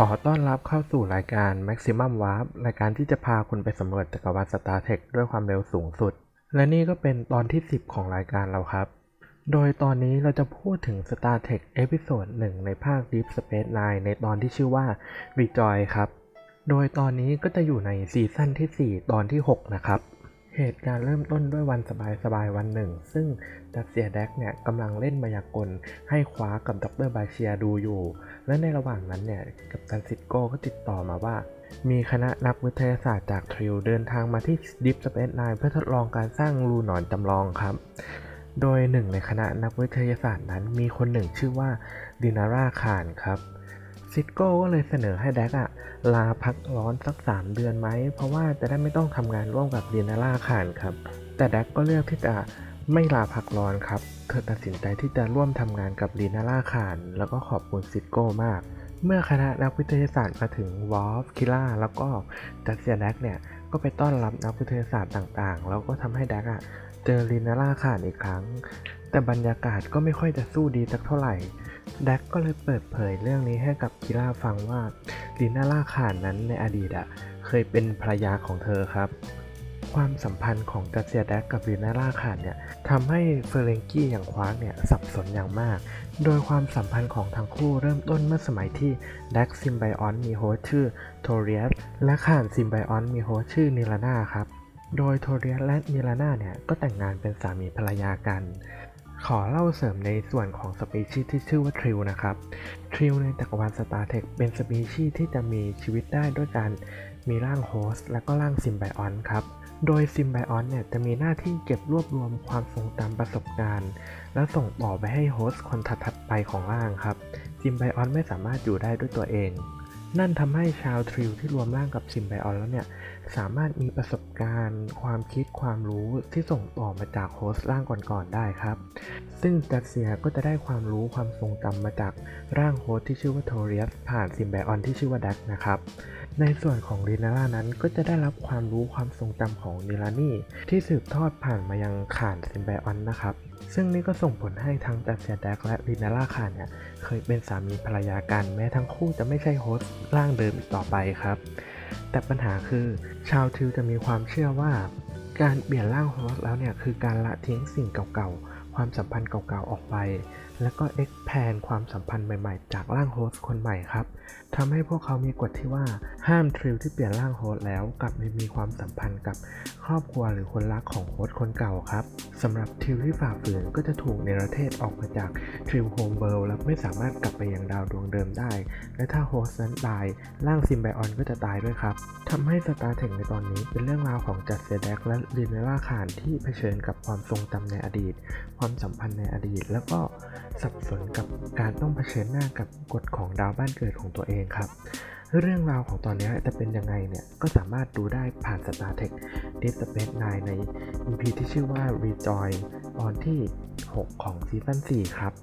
ขอต้อนรับเข้าสู่รายการ Maximum Warp รายการที่จะพาคุณไปสำรวจจักรวาล StarTech ด้วยความเร็วสูงสุดและนี่ก็เป็นตอนที่10ของรายการเราครับโดยตอนนี้เราจะพูดถึง StarTech เอพิโซด1ในภาค Deep Space Nine ในตอนที่ชื่อว่า Rejoice ครับโดยตอนนี้ก็จะอยู่ในซีซั่นที่4ตอนที่6นะครับเหตุการณ์เริ่มต้นด้วยวันสบายๆวันหนึ่งซึ่งดักเซียแดกเนี่ยกำลังเล่นมายากลให้คว้ากับดร.บาเชียดูอยู่และในระหว่างนั้นเนี่ยกัปตันซิสโก้ก็ติดต่อมาว่ามีคณะนักวิทยาศาสตร์จากทริลเดินทางมาที่ Deep Space Nine เพื่อทดลองการสร้างรูหนอนจำลองครับโดยหนึ่งในคณะนักวิทยาศาสตร์นั้นมีคนหนึ่งชื่อว่าดินาร่าคานครับซิสโก้ก็เลยเสนอให้แดกลาพักร้อนสัก3เดือนไหมเพราะว่าจะได้ไม่ต้องทำงานร่วมกับดินาร่าคานครับแต่แดกก็เลือกที่จะไม่ลาพักร้อนครับเธอตัดสินใจที่จะร่วมทำงานกับดินาร่าคานแล้วก็ขอบคุณซิสโก้มากเมื่อคณะนักวิทยาศาสตร์มาถึงวอล์ฟคิล่าแล้วก็ดักเซียแดกเนี่ยก็ไปต้อนรับนักวิทยาศาสตร์ต่างๆแล้วก็ทำให้แดกเจอดินาร่าคานอีกครั้งแต่บรรยากาศก็ไม่ค่อยจะสู้ดีสักเท่าไหร่แดกก็เลยเปิดเผยเรื่องนี้ให้กับคิล่าฟังว่าดินาร่าคานนั้นในอดีตเคยเป็นภรรยาของเธอครับความสัมพันธ์ของดักเซียแดกกับดินาร่าคานเนี่ยทำให้เฟเรงกี้อย่างคว้างเนี่ยสับสนอย่างมากโดยความสัมพันธ์ของทั้งคู่เริ่มต้นเมื่อสมัยที่แดกซิมไบออนมีโฮสต์ชื่อโทเรียสและคานซิมไบออนมีโฮสต์ชื่อนิลาน่าครับโดยโทเรียสและนิลาน่าเนี่ยก็แต่งงานเป็นสามีภรรยากันขอเล่าเสริมในส่วนของสปีชีส์ที่ชื่อว่าทริลนะครับทริลในจักรวาล StarTech เป็นสปีชีส์ที่จะมีชีวิตได้ด้วยการมีร่างโฮสต์และก็ร่างซิมไบออนครับโดยซิมไบออนเนี่ยจะมีหน้าที่เก็บรวบรวมความทรงจำประสบการณ์และส่งต่อไปให้โฮสต์คนถัดไปของร่างครับซิมไบออนไม่สามารถอยู่ได้ด้วยตัวเองนั่นทำให้ชาวทริลที่รวมร่างกับซิมไบออนแล้วเนี่ยสามารถมีประสบการณ์ความคิดความรู้ที่ส่งต่อมาจากโฮสต์ร่างก่อนๆได้ครับซึ่งดักเซียก็จะได้ความรู้ความทรงจำมาจากร่างโฮสต์ที่ชื่อว่าโทเรียสผ่านซิมไบออนที่ชื่อว่าดักนะครับในส่วนของดินาร่านั้นก็จะได้รับความรู้ความทรงจำของนิลานี่ที่สืบทอดผ่านมายังคานซิมไบออนนะครับซึ่งนี่ก็ส่งผลให้ทั้งดักเซียแดกและดินาร่าคานเนี่ยเคยเป็นสามีภรรยากันแม้ทั้งคู่จะไม่ใช่โฮสต์ร่างเดิมอีกต่อไปครับแต่ปัญหาคือชาวทริลจะมีความเชื่อว่าการเปลี่ยนร่างโฮสต์แล้วเนี่ยคือการละทิ้งสิ่งเก่าๆความสัมพันธ์เก่าๆออกไปแล้วก็เอ็กแพนความสัมพันธ์ใหม่ๆจากร่างโฮสต์คนใหม่ครับทำให้พวกเขามีกฎที่ว่าห้ามทริลที่เปลี่ยนร่างโฮสต์แล้วกลับไปมีความสัมพันธ์กับครอบครัวหรือคนรักของโฮสต์คนเก่าครับสำหรับทริลที่ฝ่าฝืนก็จะถูกเนรเทศออกมาจากทริลโฮมเวิลด์และไม่สามารถกลับไปยังดาวดวงเดิมได้และถ้าโฮสต์นั้นตายร่างซิมไบออนก็จะตายด้วยครับทำให้ StarTech ในตอนนี้เป็นเรื่องราวของดักเซียแดกและดินาร่าคานที่เผชิญกับความทรงจำในอดีตความสัมพันธ์ในอดีตแล้วก็สับสนกับการต้องเผชิญหน้ากับกฎของดาวบ้านเกิดของตัวเองครับเรื่องราวของตอนนี้จะเป็นยังไงเนี่ยก็สามารถดูได้ผ่าน StarTech Deep Space Nine ใน EP ที่ชื่อว่า Rejoice ตอนที่6ของซีซั่น4ครับ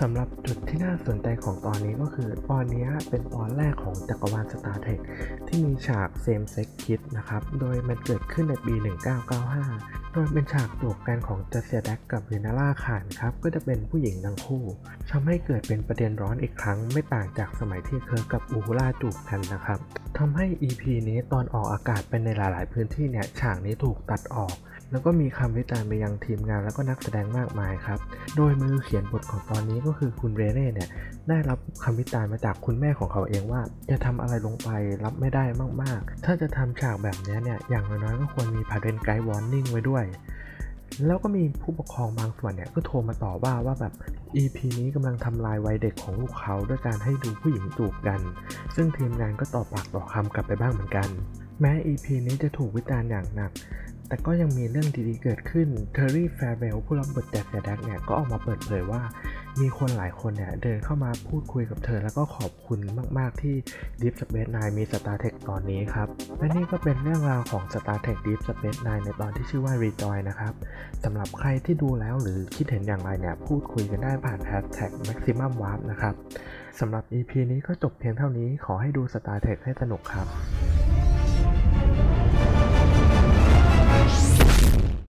สำหรับจุดที่น่าสนใจของตอนนี้ก็คือตอนนี้เป็นตอนแรกของจักรวาล StarTech ที่มีฉาก Same Sex Kiss นะครับโดยมันเกิดขึ้นในปี 1995 โดยเป็นฉากจูบกันของดักเซียแดกกับดินาร่าคานครับก็จะเป็นผู้หญิงทั้งคู่ทำให้เกิดเป็นประเด็นร้อนอีกครั้งไม่ต่างจากสมัยที่เคิร์กกับอูฮูล่าจูบกันนะครับทำให้ EP นี้ตอนออกอากาศไปในหลายๆพื้นที่เนี่ยฉากนี้ถูกตัดออกแล้วก็มีคำวิจารณ์ไปยังทีมงานแล้วก็นักแสดงมากมายครับโดยมือเขียนบทของตอนนี้ก็คือคุณเรเน่เนี่ยได้รับคำวิจารณ์มาจากคุณแม่ของเขาเองว่าจะทำอะไรลงไปรับไม่ได้มากๆถ้าจะทำฉากแบบนี้เนี่ยอย่างน้อยๆก็ควรมี Parent Guide Warning ไว้ด้วยแล้วก็มีผู้ปกครองบางส่วนเนี่ยก็โทรมาต่อว่าแบบ EP นี้กำลังทำลายวัยเด็กของลูกเขาด้วยการให้ดูผู้หญิงจูบกันซึ่งทีมงานก็ตอบปากต่อคำกลับไปบ้างเหมือนกันแม้ EP นี้จะถูกวิจารณ์อย่างหนักแต่ก็ยังมีเรื่องดีๆเกิดขึ้น Terry Farrell ผู้รับบทดักเซียแดกเนี่ยก็ออกมาเปิดเผยว่ามีคนหลายคนเนี่ยเดินเข้ามาพูดคุยกับเธอแล้วก็ขอบคุณมากๆที่ Deep Space Nine มี StarTech ตอนนี้ครับและนี่ก็เป็นเรื่องราวของ StarTech Deep Space Nine ในตอนที่ชื่อว่า Rejoice นะครับสำหรับใครที่ดูแล้วหรือคิดเห็นอย่างไรเนี่ยพูดคุยกันได้ผ่าน #MaximumWarp นะครับสำหรับ EP นี้ก็จบเพียงเท่านี้ขอให้ดู StarTech ให้สนุกครับ